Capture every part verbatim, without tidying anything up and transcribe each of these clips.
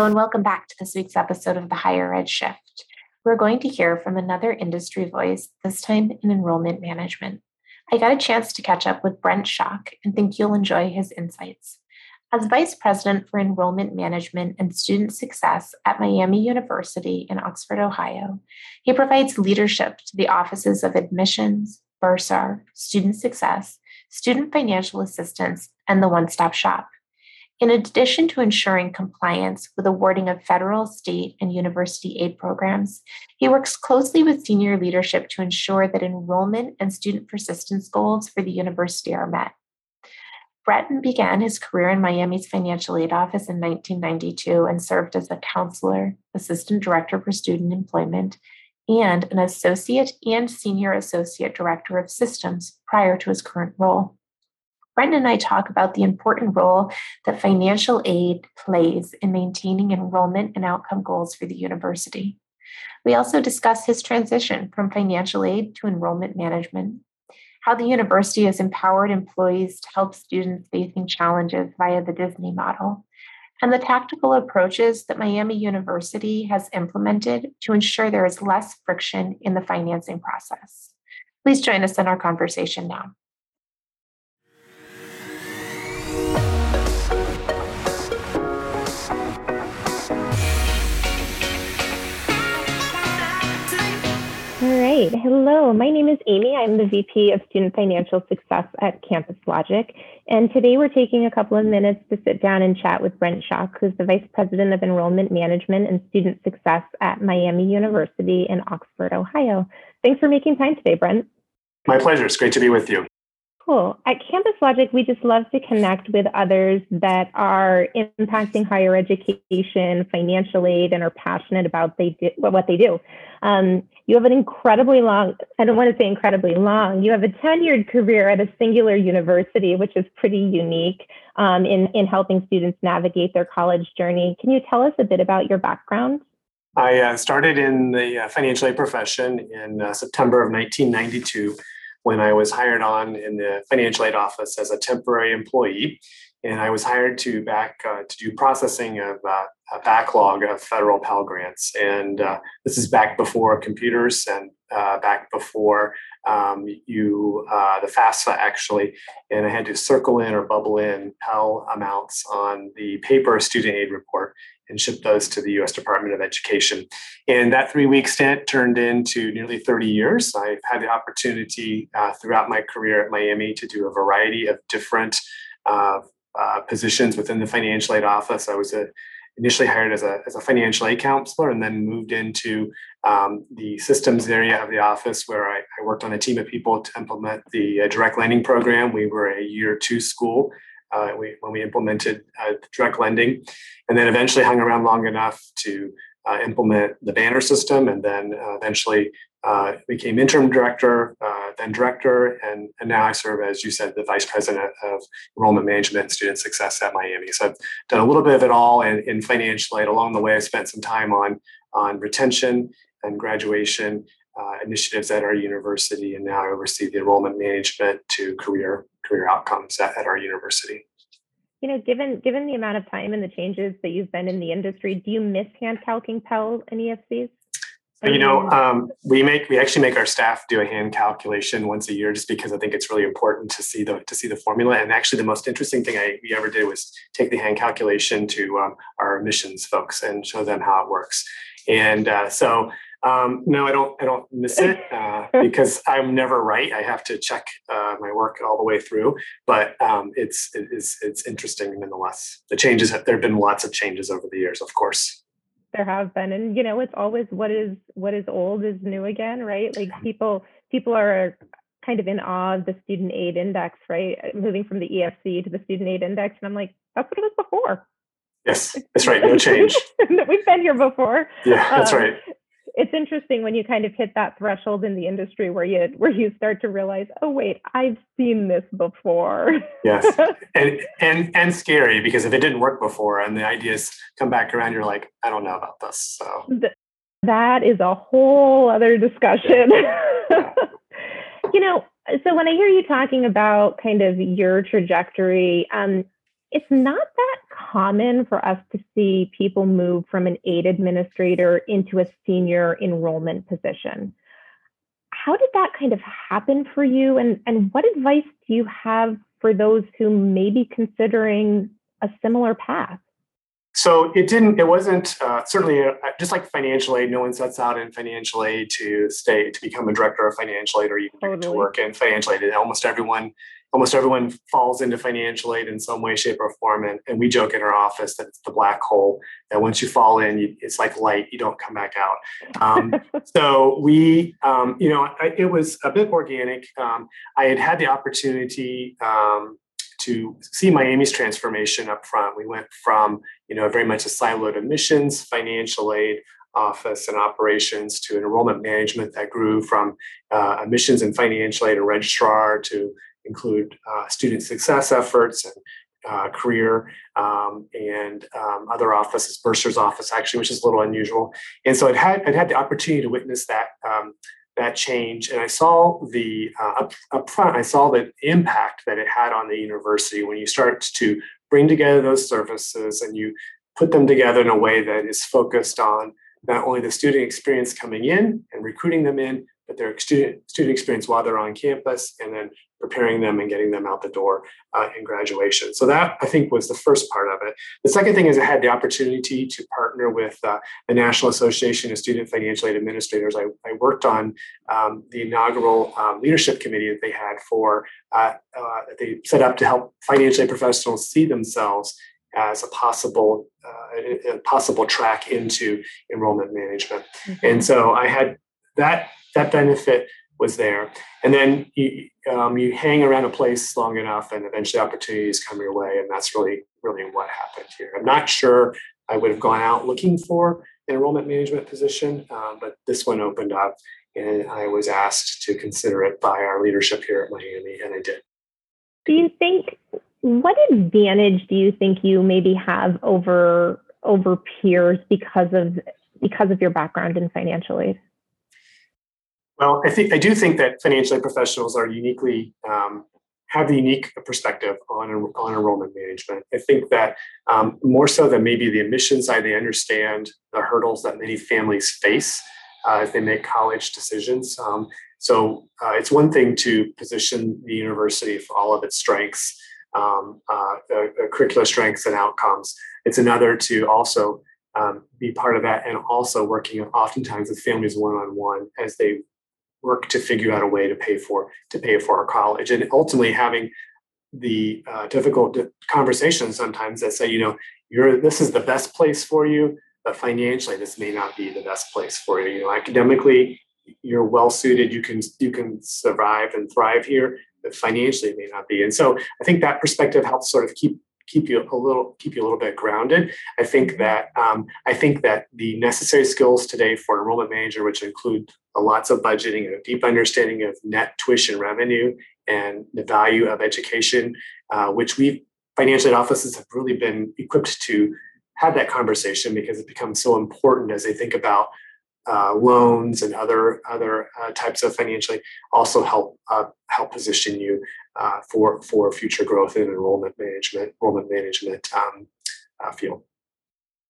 Hello and welcome back to this week's episode of The Higher Ed Shift. We're going to hear from another industry voice, this time in enrollment management. I got a chance to catch up with Brent Shock and think you'll enjoy his insights. As Vice President for Enrollment Management and Student Success at Miami University in Oxford, Ohio, he provides leadership to the offices of admissions, bursar, student success, student financial assistance, and the one-stop shop. In addition to ensuring compliance with awarding of federal, state, and university aid programs, he works closely with senior leadership to ensure that enrollment and student persistence goals for the university are met. Brent began his career in Miami's financial aid office in nineteen ninety-two and served as a counselor, assistant director for student employment, and an associate and senior associate director of systems prior to his current role. Brent and I talk about the important role that financial aid plays in maintaining enrollment and outcome goals for the university. We also discuss his transition from financial aid to enrollment management, how the university has empowered employees to help students facing challenges via the Disney Model, and the tactical approaches that Miami University has implemented to ensure there is less friction in the financing process. Please join us in our conversation now. All right. Hello, my name is Amy. I'm the V P of Student Financial Success at Campus Logic. And today we're taking a couple of minutes to sit down and chat with Brent Shock, who's the Vice President of Enrollment Management and Student Success at Miami University in Oxford, Ohio. Thanks for making time today, Brent. My pleasure. It's great to be with you. Cool. At Campus Logic, we just love to connect with others that are impacting higher education, financial aid, and are passionate about they do, what they do. Um, you have an incredibly long, I don't want to say incredibly long, you have a tenured career at a singular university, which is pretty unique um, in, in helping students navigate their college journey. Can you tell us a bit about your background? I uh, started in the financial aid profession in uh, September of nineteen ninety-two. When I was hired on in the financial aid office as a temporary employee. And I was hired to back uh, to do processing of uh, a backlog of federal Pell grants. And uh, this is back before computers and uh, back before um, you uh, the FAFSA, actually. And I had to circle in or bubble in Pell amounts on the paper student aid report and ship those to the U S Department of Education. And that three-week stint turned into nearly thirty years. I've had the opportunity uh, throughout my career at Miami to do a variety of different uh, uh, positions within the financial aid office. I was a, initially hired as a, as a financial aid counselor and then moved into um, the systems area of the office where I, I worked on a team of people to implement the uh, direct lending program. We were a year two school Uh, we, when we implemented uh, direct lending, and then eventually hung around long enough to uh, implement the Banner system, and then uh, eventually uh, became interim director, uh, then director, and, and now I serve, as you said, the Vice President of Enrollment Management and Student Success at Miami. So I've done a little bit of it all in, in financial aid. Along the way, I've spent some time on, on retention and graduation uh, initiatives at our university, and now I oversee the enrollment management to career career outcomes at, at our university. You know, given given the amount of time and the changes that you've been in the industry, do you miss hand calcing Pell and E F Cs? You know, um, we make we actually make our staff do a hand calculation once a year, just because I think it's really important to see the to see the formula. And actually, the most interesting thing I we ever did was take the hand calculation to um, our admissions folks and show them how it works. And uh, so. Um, no, I don't. I don't miss it uh, because I'm never right. I have to check uh, my work all the way through. But um, it's it's it's interesting nonetheless. The changes have, there have been lots of changes over the years, of course. There have been, and you know, it's always what is what is old is new again, right? Like people people are kind of in awe of the student aid index, right? Moving from the E F C to the student aid index, and I'm like, that's what it was before. Yes, that's right. No change. We've been here before. Yeah, that's um, right. It's interesting when you kind of hit that threshold in the industry where you where you start to realize, oh wait, I've seen this before. Yes, and and and scary because if it didn't work before and the ideas come back around, you're like, I don't know about this. So Th- that is a whole other discussion. You know, so when I hear you talking about kind of your trajectory, um, it's not that common for us to see people move from an aid administrator into a senior enrollment position. How did that kind of happen for you? And, and what advice do you have for those who may be considering a similar path? So it didn't, it wasn't, uh, certainly, uh, just like financial aid, no one sets out in financial aid to stay, to become a director of financial aid or even totally. to work in financial aid. And almost everyone, almost everyone falls into financial aid in some way, shape, or form. And, and we joke in our office that it's the black hole, that once you fall in, you, it's like light, you don't come back out. Um, so we, um, you know, I, it was a bit organic. Um, I had had the opportunity, um, to see Miami's transformation up front. We went from, you know, very much a siloed admissions, financial aid, office and operations to enrollment management that grew from uh, admissions and financial aid and registrar to include uh, student success efforts and uh, career um, and um, other offices, bursar's office actually, which is a little unusual. And so I'd had, I'd had the opportunity to witness that um, that change. And I saw the, uh, up, up front, I saw the impact that it had on the university when you start to bring together those services and you put them together in a way that is focused on not only the student experience coming in and recruiting them in, but their student, student experience while they're on campus and then preparing them and getting them out the door uh, in graduation. So that, I think, was the first part of it. The second thing is I had the opportunity to partner with uh, the National Association of Student Financial Aid Administrators. I, I worked on um, the inaugural um, leadership committee that they had for, uh, uh, they set up to help financial aid professionals see themselves as a possible uh, a possible track into enrollment management. Mm-hmm. And so I had that that benefit was there. And then you, um, you hang around a place long enough and eventually opportunities come your way. And that's really, really what happened here. I'm not sure I would have gone out looking for an enrollment management position, uh, but this one opened up and I was asked to consider it by our leadership here at Miami, and I did. Do you think, what advantage do you think you maybe have over, over peers because of, because of your background in financial aid? Well, I think I do think that financial aid professionals are uniquely um, have the unique perspective on, on enrollment management. I think that um, more so than maybe the admissions side, they understand the hurdles that many families face uh, as they make college decisions. Um, so uh, it's one thing to position the university for all of its strengths, um, uh, the, the curricular strengths and outcomes. It's another to also um, be part of that and also working oftentimes with families one-on-one as they work to figure out a way to pay for to pay for our college, and ultimately having the uh, difficult conversations sometimes that say, you know, you're this is the best place for you, but financially this may not be the best place for you. You know, academically you're well suited, you can you can survive and thrive here, but financially it may not be. And so I think that perspective helps sort of keep keep you a little keep you a little bit grounded. I think that um, I think that the necessary skills today for an enrollment manager, which include lots of budgeting and a deep understanding of net tuition revenue and the value of education, uh, which we financial aid offices have really been equipped to have that conversation because it becomes so important as they think about uh, loans and other other uh, types of financial aid. Also help uh, help position you uh, for for future growth in enrollment management enrollment management um, uh, field.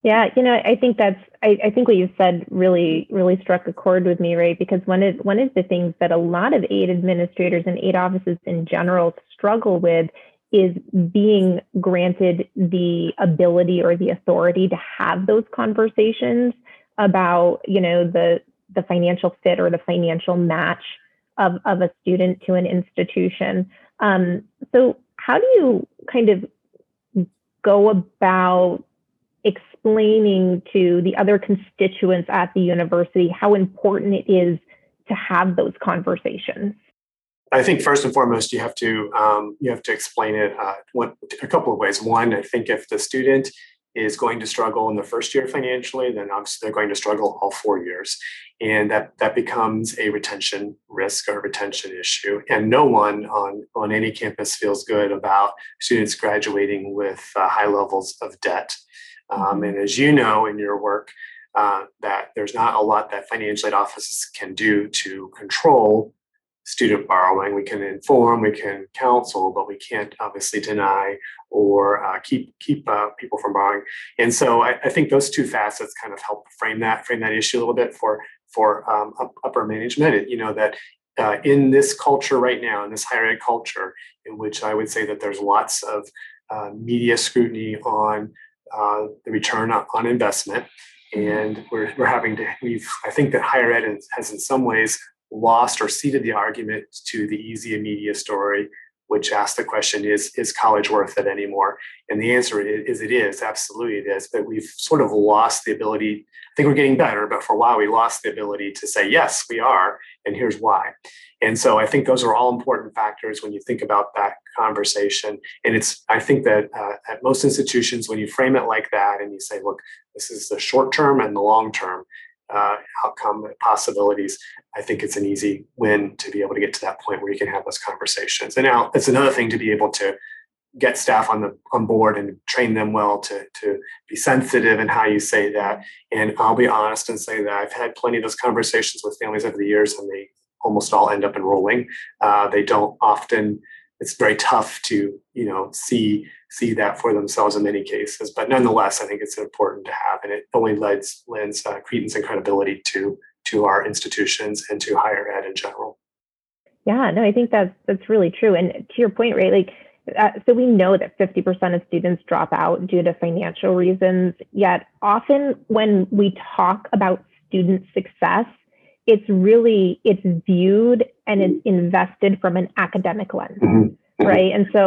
Yeah, you know, I think that's, I, I think what you said really, really struck a chord with me, right? Because one of, one of the things that a lot of aid administrators and aid offices in general struggle with is being granted the ability or the authority to have those conversations about, you know, the, the financial fit or the financial match of, of a student to an institution. Um, so how do you kind of go about explaining to the other constituents at the university how important it is to have those conversations? I think first and foremost, you have to um, you have to explain it uh, one, a couple of ways. One, I think if the student is going to struggle in the first year financially, then obviously they're going to struggle all four years. And that, that becomes a retention risk or retention issue. And no one on, on any campus feels good about students graduating with uh, high levels of debt. Um, and as you know, in your work, uh, that there's not a lot that financial aid offices can do to control student borrowing. We can inform, we can counsel, but we can't obviously deny or uh, keep keep uh, people from borrowing. And so I, I think those two facets kind of help frame that frame that issue a little bit for for um, upper management. You know that uh, in this culture right now, in this higher ed culture, in which I would say that there's lots of uh, media scrutiny on uh, the return on investment, and we're we're having to we've I think that higher ed has in some ways lost or ceded the argument to the easy immediate story, which asks the question, is, is college worth it anymore? And the answer is, it is, absolutely it is. But we've sort of lost the ability, I think we're getting better, but for a while we lost the ability to say, yes, we are, and here's why. And so I think those are all important factors when you think about that conversation. And it's, I think that uh, at most institutions, when you frame it like that and you say, look, this is the short term and the long term, Uh, outcome possibilities, I think it's an easy win to be able to get to that point where you can have those conversations. And now it's another thing to be able to get staff on the on board and train them well to, to be sensitive in how you say that. And I'll be honest and say that I've had plenty of those conversations with families over the years, and they almost all end up enrolling. Uh, they don't often, it's very tough to, you know, see see that for themselves in many cases. But nonetheless, I think it's important to have, and it only lends, lends uh, credence and credibility to to our institutions and to higher ed in general. Yeah, no, I think that's, that's really true. And to your point, right, like, uh, so we know that fifty percent of students drop out due to financial reasons, yet often when we talk about student success, it's really, it's viewed and it's invested from an academic lens. Mm-hmm. Right. And so,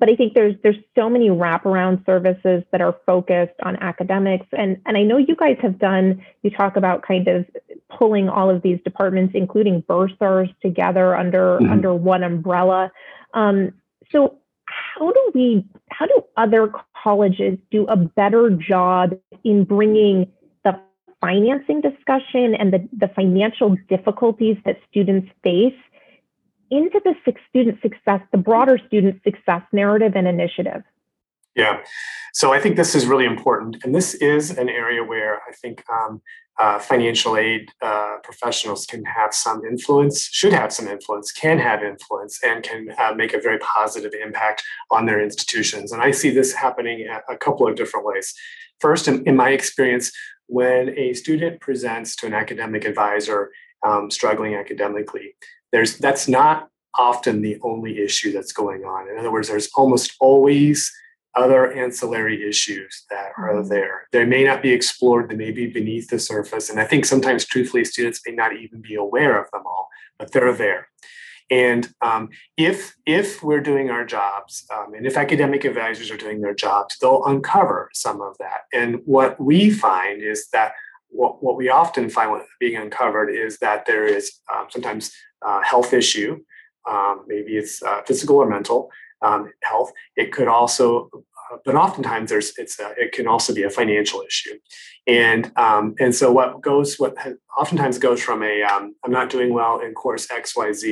but I think there's there's so many wraparound services that are focused on academics. And, and I know you guys have done, you talk about kind of pulling all of these departments, including bursars, together under mm-hmm. under one umbrella. Um, so how do we, how do other colleges do a better job in bringing the financing discussion and the, the financial difficulties that students face into the student success, the broader student success narrative and initiative? Yeah, so I think this is really important. And this is an area where I think um, uh, financial aid uh, professionals can have some influence, should have some influence, can have influence, and can uh, make a very positive impact on their institutions. And I see this happening a couple of different ways. First, in, in my experience, when a student presents to an academic advisor um, struggling academically, There's that's not often the only issue that's going on. In other words, there's almost always other ancillary issues that are there. They may not be explored, they may be beneath the surface. And I think sometimes, truthfully, students may not even be aware of them all, but they're there. And um, if if we're doing our jobs, um, and if academic advisors are doing their jobs, they'll uncover some of that. And what we find is that what, what we often find being uncovered is that there is um, sometimes Uh, health issue, um, maybe it's uh, physical or mental um, health. It could also, uh, but oftentimes there's it's a, it can also be a financial issue, and um, and so what goes what oftentimes goes from a um, I'm not doing well in course X Y Z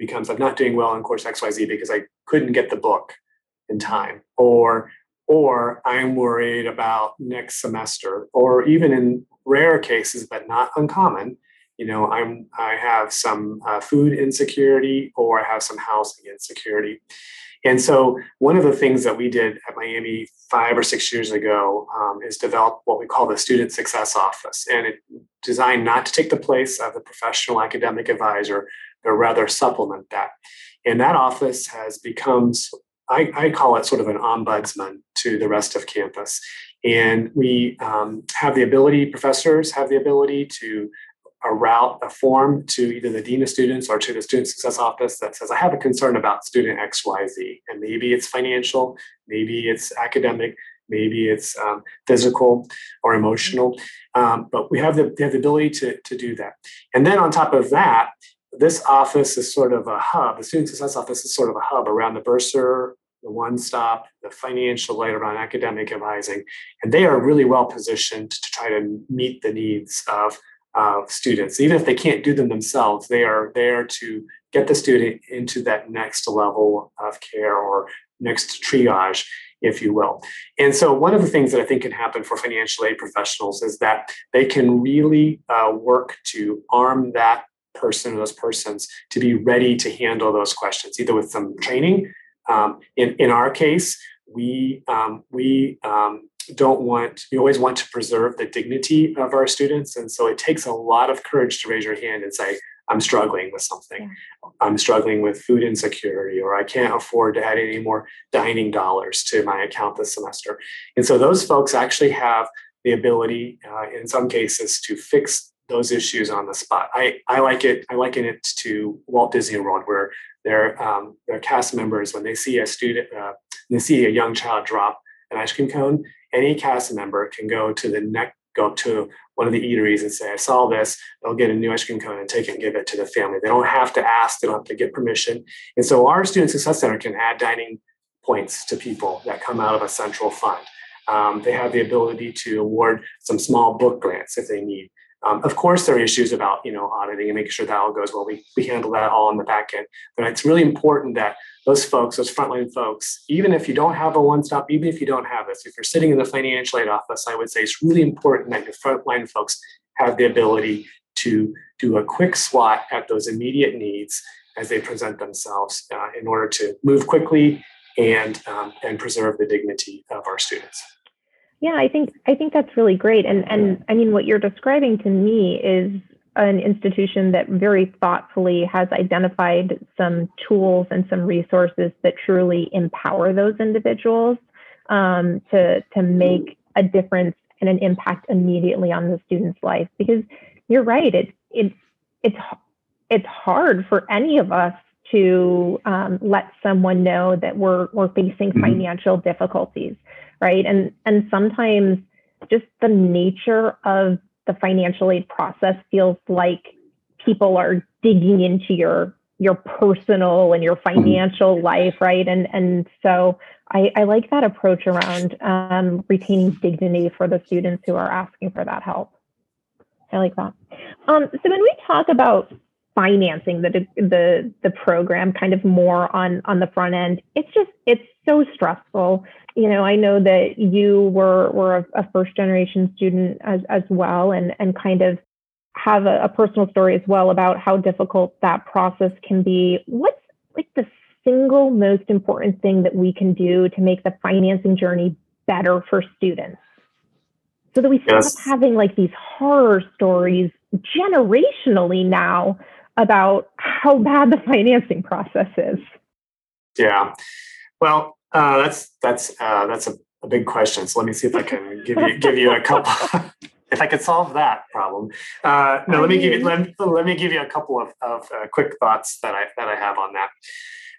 becomes I'm not doing well in course X Y Z because I couldn't get the book in time, or or I'm worried about next semester, or even in rare cases but not uncommon. You know, I'm I have some uh, food insecurity, or I have some housing insecurity. And so one of the things that we did at Miami five or six years ago um, is develop what we call the Student Success Office. And it's designed not to take the place of the professional academic advisor, but rather supplement that. And that office has become, I, I call it sort of an ombudsman to the rest of campus. And we um, have the ability, professors have the ability to a route, a form to either the Dean of Students or to the Student Success Office that says, I have a concern about student X Y Z. And maybe it's financial, maybe it's academic, maybe it's um, physical or emotional. Um, but we have the, they have the ability to, to do that. And then on top of that, this office is sort of a hub. The Student Success Office is sort of a hub around the bursar, the one-stop, the financial aid around academic advising. And they are really well positioned to try to meet the needs of Uh, students, even if they can't do them themselves, they are there to get the student into that next level of care or next triage, if you will. And so one of the things that I think can happen for financial aid professionals is that they can really uh, work to arm that person or those persons to be ready to handle those questions, either with some training. Um, in, in our case, we um, we um, don't want, we always want to preserve the dignity of our students. And so it takes a lot of courage to raise your hand and say, I'm struggling with something. I'm struggling with food insecurity, or I can't afford to add any more dining dollars to my account this semester. And so those folks actually have the ability, uh, in some cases, to fix those issues on the spot. I, I like it. I liken it to Walt Disney World, where their um, their cast members, when they see a student, uh, they see a young child drop an ice cream cone, any cast member can go to the next. Go up to one of the eateries and say, I saw this, they'll get a new ice cream cone and take it and give it to the family. They don't have to ask, they don't have to get permission. And so our Student Success Center can add dining points to people that come out of a central fund. Um, they have the ability to award some small book grants if they need. Um, of course, there are issues about, you know, auditing and making sure that all goes well. We, we handle that all on the back end. But it's really important that those folks, those frontline folks, even if you don't have a one-stop, even if you don't have this, if you're sitting in the financial aid office, I would say it's really important that your frontline folks have the ability to do a quick swat at those immediate needs as they present themselves uh, in order to move quickly and um, and preserve the dignity of our students. Yeah, I think I think that's really great. And and I mean, what you're describing to me is an institution that very thoughtfully has identified some tools and some resources that truly empower those individuals um, to to make a difference and an impact immediately on the student's life. Because you're right, it's it's it's it's hard for any of us to um, let someone know that we're we're facing mm-hmm. financial difficulties. Right. And and sometimes just the nature of the financial aid process feels like people are digging into your your personal and your financial life. Right. And and so I, I like that approach around um, retaining dignity for the students who are asking for that help. I like that. Um, so when we talk about financing the the the program kind of more on on the front end, it's just it's so stressful. You know, I know that you were were a, a first generation student as as well, and and kind of have a, a personal story as well about how difficult that process can be. What's like the single most important thing that we can do to make the financing journey better for students, so that we stop yes. having like these horror stories generationally now about how bad the financing process is? Yeah, well. Uh, that's that's uh, that's a, a big question. So let me see if I can give you give you a couple. If I could solve that problem, uh, no. Let me give you let, let me give you a couple of, of uh, quick thoughts that I that I have on that.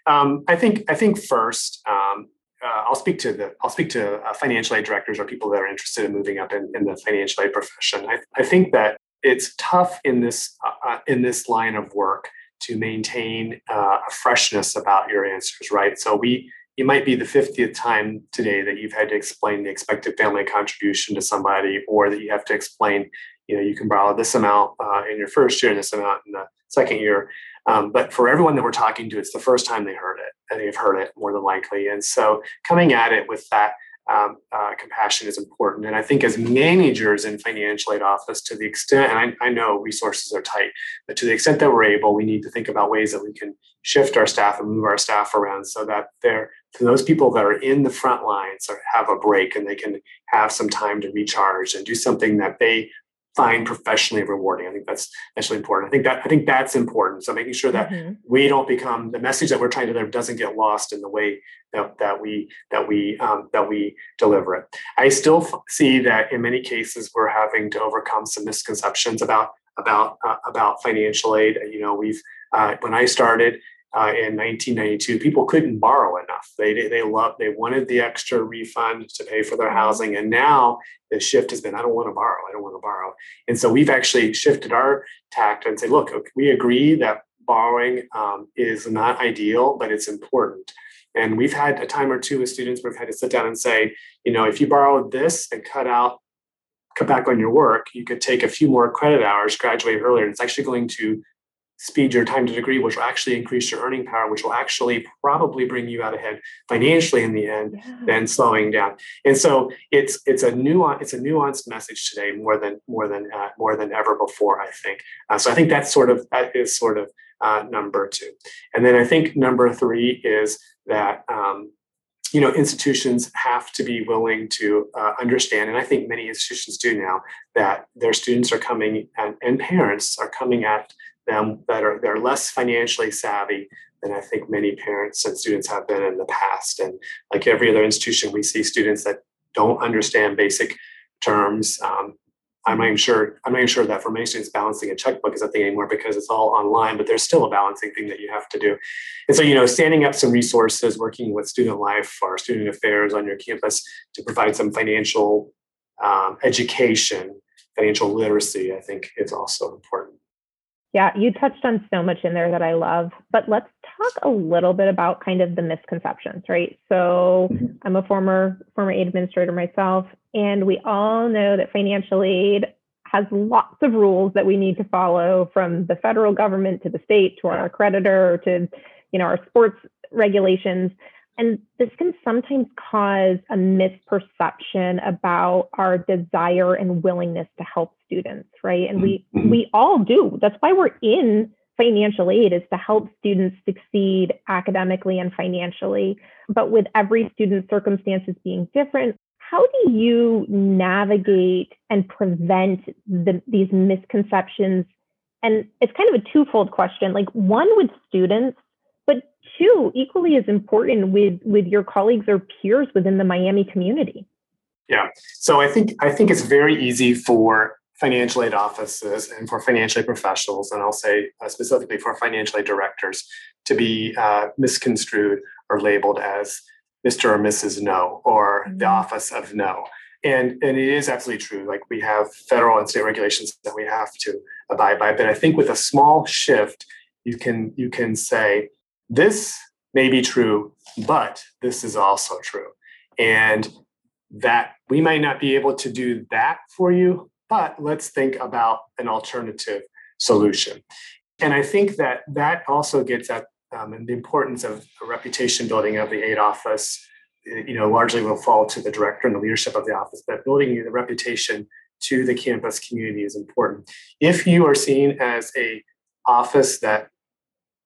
Um, I think I think first, um, uh, I'll speak to the I'll speak to uh, financial aid directors or people that are interested in moving up in, in the financial aid profession. I, I think that it's tough in this uh, in this line of work to maintain uh, a freshness about your answers. Right, so we. It might be the fiftieth time today that you've had to explain the expected family contribution to somebody, or that you have to explain, you know, you can borrow this amount uh, in your first year and this amount in the second year. Um, but for everyone that we're talking to, it's the first time they heard it, and they've heard it more than likely. And so coming at it with that um, uh, compassion is important. And I think as managers in financial aid office, to the extent, and I, I know resources are tight, but to the extent that we're able, we need to think about ways that we can shift our staff and move our staff around so that they're, for those people that are in the front lines or have a break and they can have some time to recharge and do something that they find professionally rewarding. I think that's actually important. I think that I think that's important. So making sure that mm-hmm. we don't become, the message that we're trying to deliver doesn't get lost in the way that, that we that we um, that we deliver it. I still f- see that in many cases we're having to overcome some misconceptions about about uh, about financial aid. You know, we've uh, when I started. Uh, in nineteen ninety-two, people couldn't borrow enough. They they loved, they wanted the extra refund to pay for their housing. And now the shift has been, I don't want to borrow. I don't want to borrow. And so we've actually shifted our tact and say, look, we agree that borrowing um, is not ideal, but it's important. And we've had a time or two with students where we've had to sit down and say, you know, if you borrowed this and cut out, cut back on your work, you could take a few more credit hours, graduate earlier. And it's actually going to speed your time to degree, which will actually increase your earning power, which will actually probably bring you out ahead financially in the end, yeah. than slowing down. And so it's it's a nuance it's a nuanced message today more than more than uh, more than ever before, I think. Uh, so I think that's sort of that is sort of uh, number two. And then I think number three is that um, you know institutions have to be willing to uh, understand, and I think many institutions do now, that their students are coming and, and parents are coming at them that are they're less financially savvy than I think many parents and students have been in the past. And like every other institution, we see students that don't understand basic terms. Um, I'm not even sure. I'm not even sure that for many students, balancing a checkbook is a thing anymore because it's all online. But there's still a balancing thing that you have to do. And so, you know, standing up some resources, working with student life or student affairs on your campus to provide some financial um, education, financial literacy, I think is also important. Yeah, you touched on so much in there that I love, but let's talk a little bit about kind of the misconceptions, right? So I'm a former former aid administrator myself, and we all know that financial aid has lots of rules that we need to follow, from the federal government to the state to our creditor to, you know, our sports regulations. And this can sometimes cause a misperception about our desire and willingness to help students, right? And we we all do. That's why we're in financial aid, is to help students succeed academically and financially. But with every student's circumstances being different, how do you navigate and prevent the, these misconceptions? And it's kind of a twofold question. Like, one, with students, but two, equally as important, with, with your colleagues or peers within the Miami community. Yeah. So I think I think it's very easy for financial aid offices and for financial aid professionals, and I'll say uh, specifically for financial aid directors, to be uh, misconstrued or labeled as Mister or Missus No, or mm-hmm. the Office of No. And and it is absolutely true. Like, we have federal and state regulations that we have to abide by. But I think with a small shift, you can you can say, this may be true, but this is also true. And that we might not be able to do that for you, but let's think about an alternative solution. And I think that that also gets at um, the importance of the reputation building of the aid office. You know, largely will fall to the director and the leadership of the office, but building the reputation to the campus community is important. If you are seen as an office that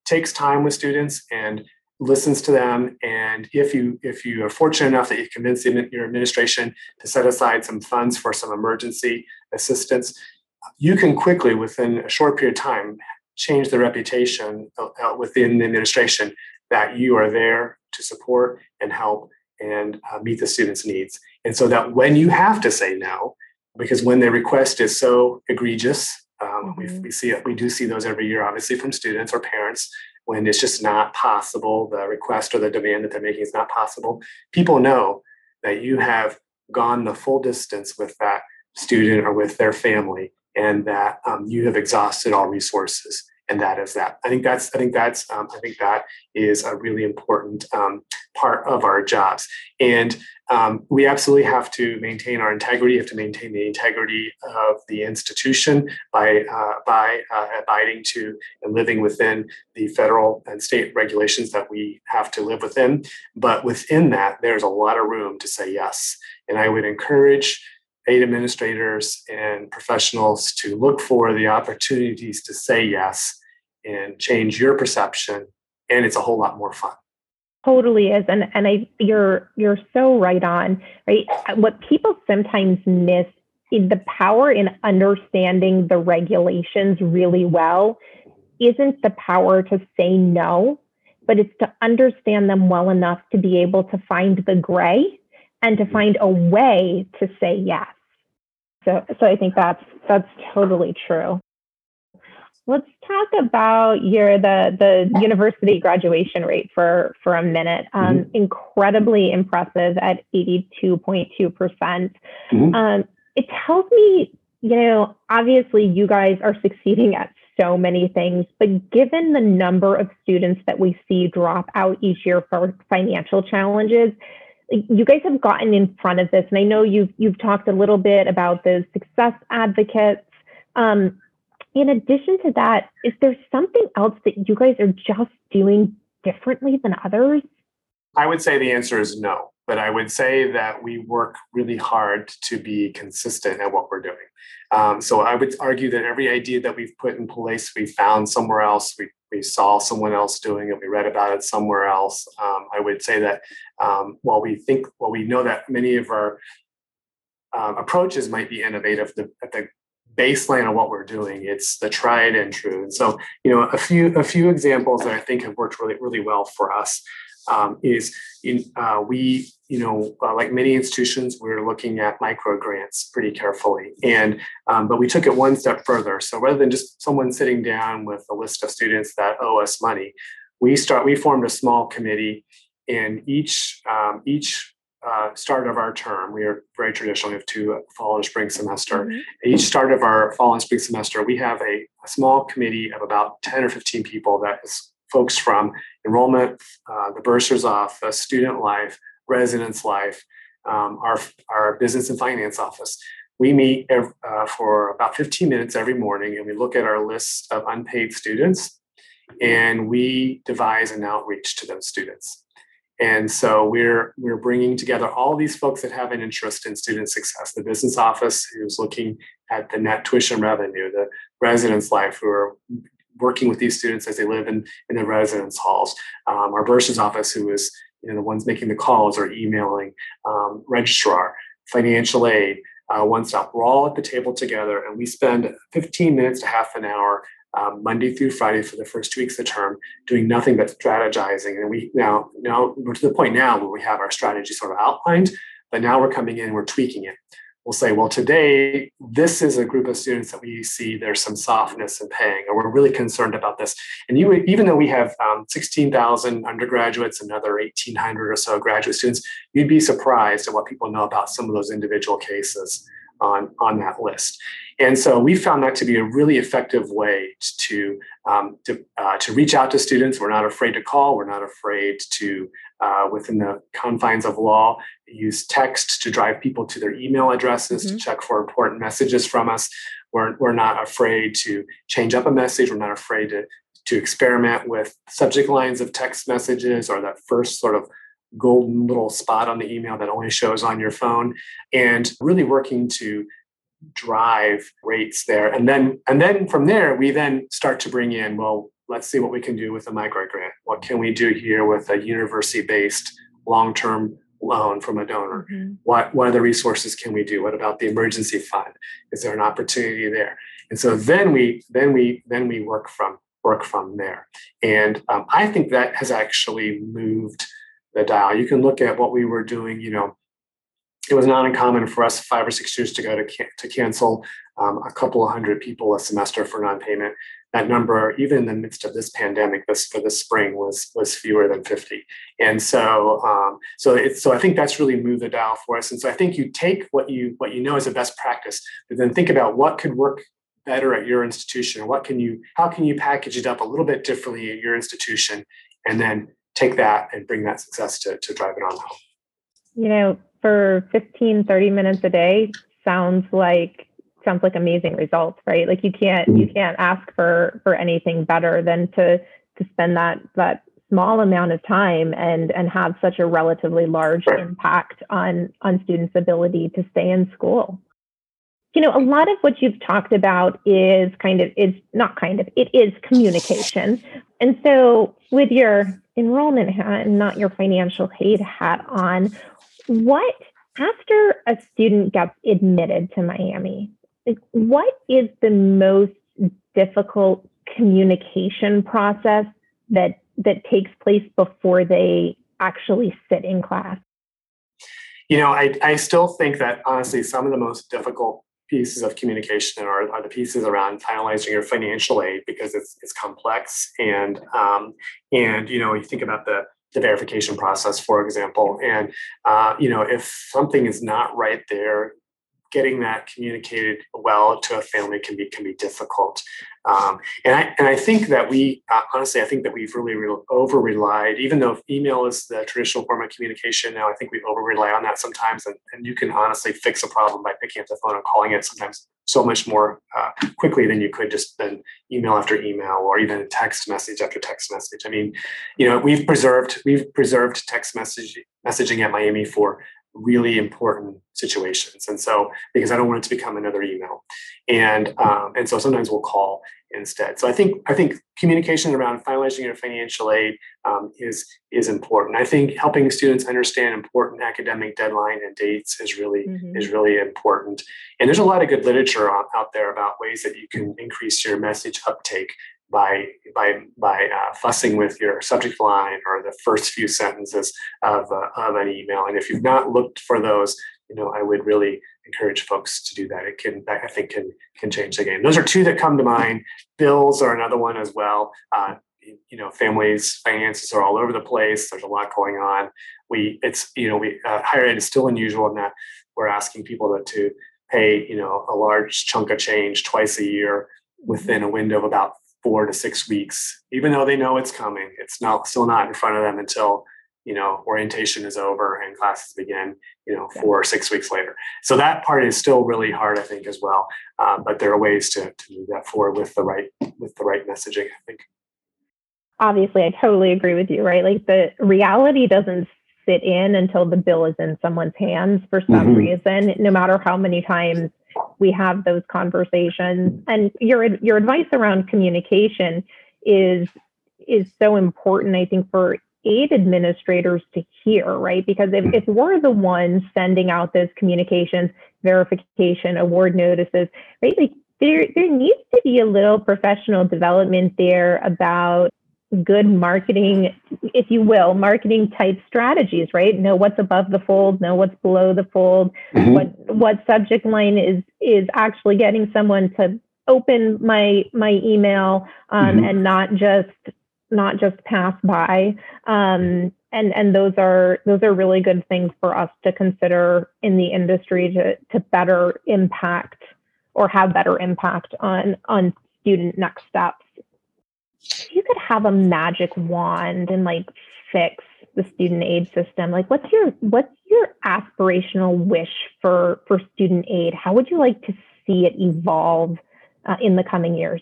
takes time with students and listens to them, and if you if you are fortunate enough that you convince your administration to set aside some funds for some emergency assistance, you can quickly, within a short period of time, change the reputation within the administration that you are there to support and help and uh, meet the students' needs. And so that when you have to say no, because when the request is so egregious, Um, we, we see we do see those every year, obviously, from students or parents, when it's just not possible, the request or the demand that they're making is not possible. People know that you have gone the full distance with that student or with their family, and that um, you have exhausted all resources. And that is that. I think that's I think that's um, I think that is a really important um, part of our jobs. And um, we absolutely have to maintain our integrity. Have to maintain the integrity of the institution by uh, by uh, abiding to and living within the federal and state regulations that we have to live within. But within that, there's a lot of room to say yes. And I would encourage aid administrators and professionals to look for the opportunities to say yes and change your perception, and it's a whole lot more fun. Totally is, and and I you're you're so right on, right? What people sometimes miss is the power in understanding the regulations really well isn't the power to say no, but it's to understand them well enough to be able to find the gray and to find a way to say yes. So, so I think that's that's totally true. Let's talk about your the the university graduation rate for for a minute. Um, mm-hmm. Incredibly impressive at eighty-two point two percent. Mm-hmm. Um, it tells me, you know, obviously you guys are succeeding at so many things, but given the number of students that we see drop out each year for financial challenges, you guys have gotten in front of this, and I know you've, you've talked a little bit about those success advocates. Um, in addition to that, is there something else that you guys are just doing differently than others? I would say the answer is no, but I would say that we work really hard to be consistent at what we're doing. Um, so I would argue that every idea that we've put in place, we found somewhere else, we, we saw someone else doing it, we read about it somewhere else. Um, I would say that um, while we think, while we know that many of our um, approaches might be innovative, the, at the baseline of what we're doing, it's the tried and true. And so, you know, a few a few examples that I think have worked really, really well for us um, is in, uh, we, you know, uh, like many institutions, we're looking at micro grants pretty carefully. And um, but we took it one step further. So rather than just someone sitting down with a list of students that owe us money, we start we formed a small committee, and each um, each. Uh, start of our term, we are very traditional, we have two uh, fall and spring semester. Mm-hmm. Each start of our fall and spring semester, we have a, a small committee of about ten or fifteen people that is folks from enrollment, uh, the bursar's office, student life, residence life, um, our, our business and finance office. We meet every, uh, for about fifteen minutes every morning, and we look at our list of unpaid students, and we devise an outreach to those students. And so we're we're bringing together all these folks that have an interest in student success. The business office, who's looking at the net tuition revenue, the residence life, who are working with these students as they live in, in the residence halls. Um, our bursar's office, who is you know the ones making the calls or emailing, um, registrar, financial aid, uh, one stop. We're all at the table together, and we spend fifteen minutes to half an hour Um, Monday through Friday for the first two weeks of the term, doing nothing but strategizing. And we now, now we're to the point now where we have our strategy sort of outlined, but now we're coming in and we're tweaking it. We'll say, well, today, this is a group of students that we see there's some softness in paying, or we're really concerned about this. And you, even though we have um, sixteen thousand undergraduates, another eighteen hundred or so graduate students, you'd be surprised at what people know about some of those individual cases on, on that list. And so we found that to be a really effective way to um, to, uh, to reach out to students. We're not afraid to call. We're not afraid to, uh, within the confines of law, use text to drive people to their email addresses, mm-hmm. to check for important messages from us. We're, we're not afraid to change up a message. We're not afraid to, to experiment with subject lines of text messages, or that first sort of golden little spot on the email that only shows on your phone, and really working to drive rates there. And then, and then from there, we then start to bring in, well, let's see what we can do with a micro grant. What can we do here with a university-based long-term loan from a donor? Mm-hmm. What, what other resources can we do? What about the emergency fund? Is there an opportunity there? And so then we, then we, then we work from, work from there. And um, I think that has actually moved the dial. You can look at what we were doing, you know, it was not uncommon for us five or six years ago to can- to cancel um, a couple of hundred people a semester for non-payment. That number, even in the midst of this pandemic, this for this spring was was fewer than fifty. And so, um, so it's so I think that's really moved the dial for us. And so I think you take what you what you know as a best practice, but then think about what could work better at your institution. What can you? How can you package it up a little bit differently at your institution, and then take that and bring that success to to drive it on home. You know. For fifteen, thirty minutes a day sounds like sounds like amazing results, right? Like you can't you can't ask for, for anything better than to to spend that that small amount of time and and have such a relatively large impact on on students' ability to stay in school. You know, a lot of what you've talked about is kind of, is not kind of, it is communication. And so with your enrollment hat and not your financial aid hat on, what, after a student gets admitted to Miami, like what is the most difficult communication process that that takes place before they actually sit in class? You know, I, I still think that, honestly, some of the most difficult pieces of communication are, are the pieces around finalizing your financial aid, because it's it's complex. And, um, and you know, you think about the the verification process, for example. And, uh, you know, if something is not right there, getting that communicated well to a family can be can be difficult. Um, and I and I think that we uh, honestly, I think that we've really re- over relied, even though email is the traditional form of communication now, I think we over rely on that sometimes. And, and you can honestly fix a problem by picking up the phone and calling it sometimes so much more uh, quickly than you could just then email after email or even text message after text message. I mean, you know, we've preserved we've preserved text message messaging at Miami for really important situations. And so, because I don't want it to become another email. And um, and so sometimes we'll call instead. So I think I think communication around finalizing your financial aid um, is is important. I think helping students understand important academic deadline and dates is really mm-hmm. is really important. And there's a lot of good literature on, out there about ways that you can increase your message uptake by by by uh, fussing with your subject line or the first few sentences of uh, of an email. And if you've not looked for those, you know, I would really encourage folks to do that. It can, that I think, can can change the game. Those are two that come to mind. Bills are another one as well. Uh, you know, families' finances are all over the place. There's a lot going on. We, it's, you know, we uh, higher ed is still unusual in that we're asking people to, to pay, you know, a large chunk of change twice a year within a window of about four to six weeks, even though they know it's coming. It's not still not in front of them until, you know, orientation is over and classes begin, you know, four or six weeks later. So that part is still really hard, I think, as well. Um, but there are ways to, to move that forward with the right with the right messaging, I think. Obviously, I totally agree with you, right? Like the reality doesn't sit in until the bill is in someone's hands for some mm-hmm. reason, no matter how many times we have those conversations. And your your advice around communication is is so important, I think, for aid administrators to hear, right? Because if, if we're the ones sending out those communications, verification, award notices, right? Like there there needs to be a little professional development there about good marketing, if you will, marketing type strategies, right? Know what's above the fold, know what's below the fold, mm-hmm. what what subject line is is actually getting someone to open my my email um, mm-hmm. and not just not just pass by. Um, and and those are those are really good things for us to consider in the industry to to better impact or have better impact on on student next steps. You could have a magic wand and like fix the student aid system. Like what's your, what's your aspirational wish for, for student aid? How would you like to see it evolve uh, in the coming years?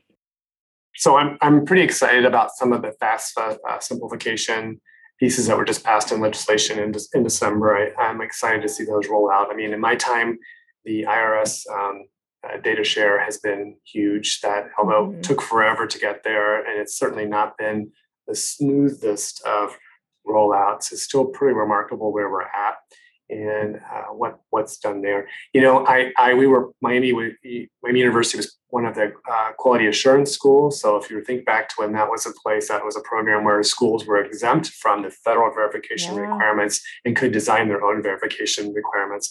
So I'm, I'm pretty excited about some of the FAFSA uh, simplification pieces that were just passed in legislation in, in December. I, I'm excited to see those roll out. I mean, in my time, the I R S, um, Uh, data share has been huge, that although mm-hmm. it took forever to get there, and it's certainly not been the smoothest of rollouts. It's still pretty remarkable where we're at and uh, what what's done there. You know, I, I we were Miami we, Miami University was one of the uh, quality assurance schools. So if you think back to when that was in place, that was a program where schools were exempt from the federal verification yeah. requirements and could design their own verification requirements.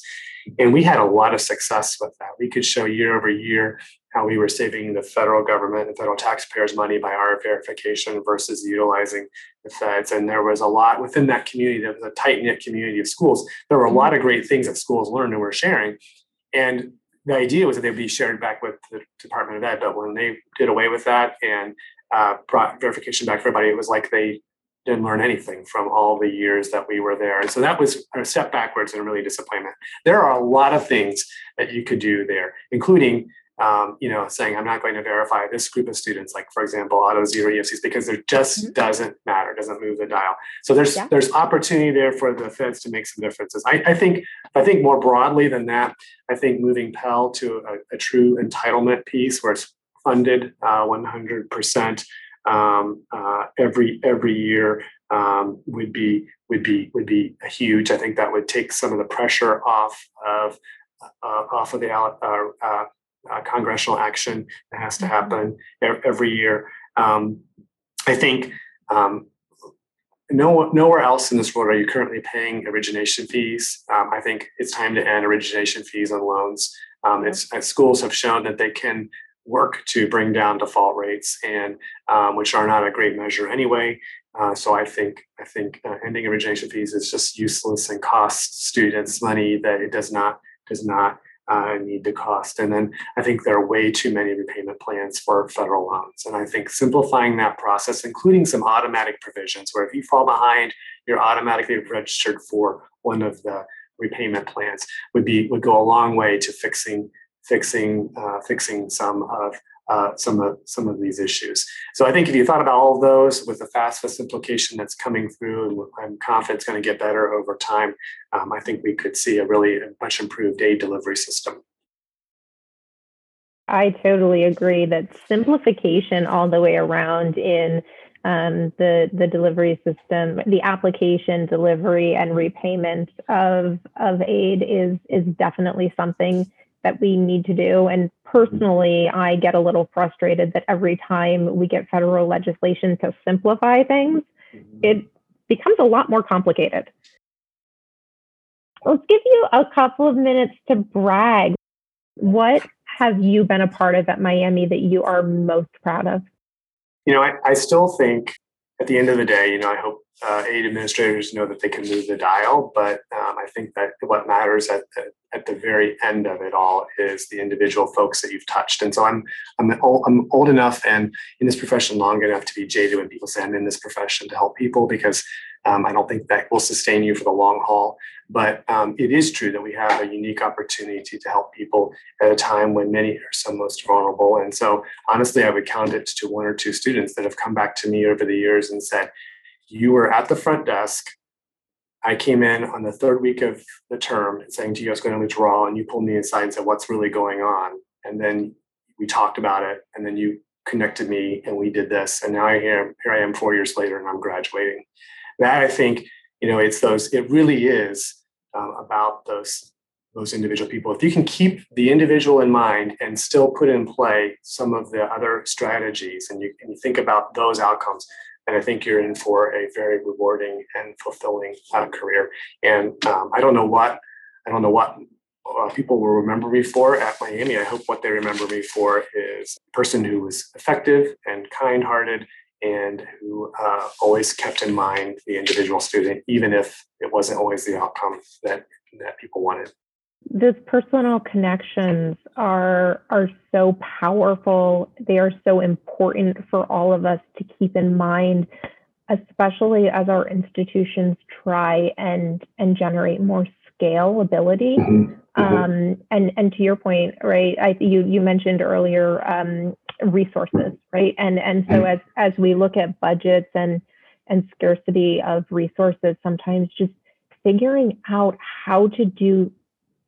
And we had a lot of success with that. We could show year over year how we were saving the federal government and federal taxpayers money by our verification versus utilizing the feds. And there was a lot within that community, that was a tight-knit community of schools. There were a lot of great things that schools learned and were sharing. And the idea was that they would be shared back with the Department of Ed, but when they did away with that and uh, brought verification back for everybody, it was like they didn't learn anything from all the years that we were there. And so that was a step backwards and really disappointment. There are a lot of things that you could do there, including, um, you know, saying, I'm not going to verify this group of students, like, for example, auto zero E F Cs, because it just mm-hmm. doesn't matter, doesn't move the dial. So there's yeah. there's opportunity there for the feds to make some differences. I, I think I think more broadly than that, I think moving Pell to a, a true entitlement piece where it's funded uh, one hundred percent um uh every every year um would be would be would be huge. I think that would take some of the pressure off of uh, off of the uh, uh, uh congressional action that has to happen every year. um I think um No, nowhere else in this world are you currently paying origination fees. Um, I think it's time to end origination fees on loans. Um, it's, and schools have shown that they can work to bring down default rates, and um, which are not a great measure anyway. Uh, so I think I think uh, ending origination fees is just useless and costs students money that it does not does not uh, need to cost. And then I think there are way too many repayment plans for federal loans. And I think simplifying that process, including some automatic provisions where if you fall behind, you're automatically registered for one of the repayment plans, would be would go a long way to fixing fixing uh, fixing some of uh, some of some of these issues. So I think if you thought about all of those with the FAFSA simplification that's coming through, and I'm confident it's going to get better over time, um, I think we could see a really much improved aid delivery system. I totally agree that simplification all the way around in um, the the delivery system, the application, delivery, and repayment of of aid is is definitely something that we need to do. And personally, I get a little frustrated that every time we get federal legislation to simplify things, it becomes a lot more complicated. Let's give you a couple of minutes to brag. What have you been a part of at Miami that you are most proud of? You know, I, I still think at the end of the day, you know, I hope uh, aid administrators know that they can move the dial, but um, I think that what matters at the, at the very end of it all is the individual folks that you've touched. And so I'm I'm old, I'm old enough and in this profession long enough to be jaded when people say I'm in this profession to help people, because um, I don't think that will sustain you for the long haul. But um, it is true that we have a unique opportunity to help people at a time when many are so most vulnerable. And so honestly, I would count it to one or two students that have come back to me over the years and said, you were at the front desk. I came in on the third week of the term saying to you, I was going to withdraw, and you pulled me aside and said, what's really going on? And then we talked about it, and then you connected me and we did this. And now I here, here I am four years later and I'm graduating. That, I think, you know, it's those, it really is um, about those, those individual people. If you can keep the individual in mind and still put in play some of the other strategies, and you, and you think about those outcomes, and I think you're in for a very rewarding and fulfilling uh, career. And um, I don't know what I don't know what uh, people will remember me for at Miami. I hope what they remember me for is a person who was effective and kind-hearted, and who uh, always kept in mind the individual student, even if it wasn't always the outcome that that people wanted. Those personal connections are are so powerful. They are so important for all of us to keep in mind, especially as our institutions try and and generate more scalability. Mm-hmm. Mm-hmm. Um, and and to your point, right? I you you mentioned earlier um, resources, right? And and so as as we look at budgets and and scarcity of resources, sometimes just figuring out how to do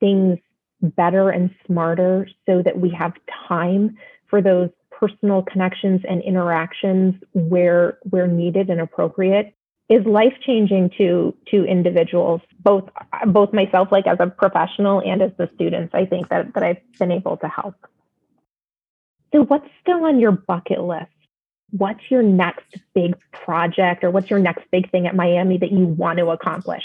things better and smarter so that we have time for those personal connections and interactions where where needed and appropriate is life-changing to to individuals, both both myself, like as a professional, and as the students I think that, that I've been able to help. So what's still on your bucket list? What's your next big project, or what's your next big thing at Miami that you want to accomplish?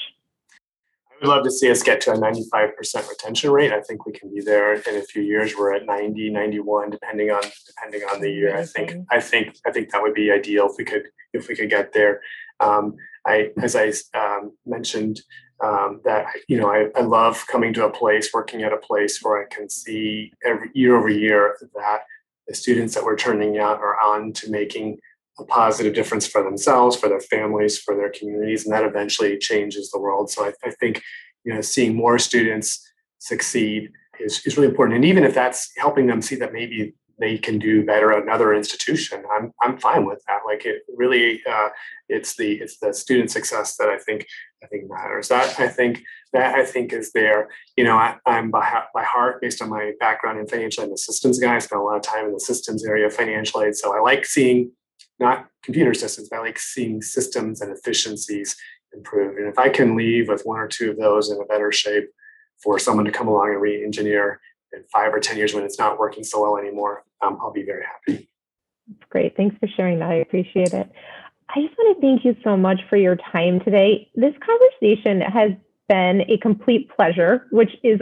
I'd love to see us get to a ninety-five percent retention rate. I think we can be there in a few years. We're at ninety, ninety-one, depending on depending on the year. I think I think I think that would be ideal if we could if we could get there. Um, I as I um, mentioned um, that you know I, I love coming to a place, working at a place where I can see every year over year that the students that we're turning out are on to making a positive difference for themselves, for their families, for their communities, and that eventually changes the world. So I, I think, you know, seeing more students succeed is, is really important. And even if that's helping them see that maybe they can do better at another institution, I'm I'm fine with that. Like it really, uh, it's the it's the student success that I think I think matters. That I think that I think is there. You know, I, I'm by by heart, based on my background in financial aid and systems guy, I spent a lot of time in the systems area of financial aid. So I like seeing, not computer systems, but I like seeing systems and efficiencies improve. And if I can leave with one or two of those in a better shape for someone to come along and re-engineer in five or ten years when it's not working so well anymore, um, I'll be very happy. That's great. Thanks for sharing that. I appreciate it. I just want to thank you so much for your time today. This conversation has been a complete pleasure, which is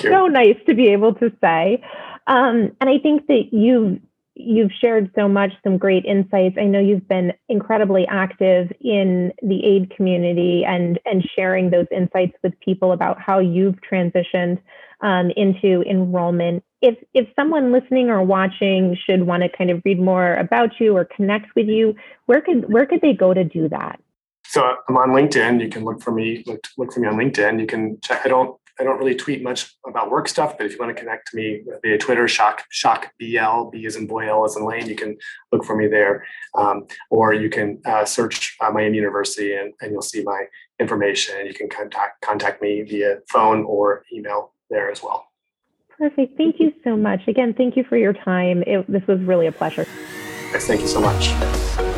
so nice to be able to say. Um, and I think that you've You've shared so much, some great insights. I know you've been incredibly active in the aid community and, and sharing those insights with people about how you've transitioned um, into enrollment. If if someone listening or watching should want to kind of read more about you or connect with you, where could where could they go to do that? So I'm on LinkedIn. You can look for me. Look, look for me on LinkedIn. You can check. I don't. I don't really tweet much about work stuff, but if you want to connect to me via Twitter, Shock, Shock B L, B as in boy, L as in Lane, you can look for me there. Um, or you can uh, search uh, Miami University and, and you'll see my information. You can contact contact me via phone or email there as well. Perfect. Thank you so much. Again, thank you for your time. It, this was really a pleasure. Yes, thank you so much.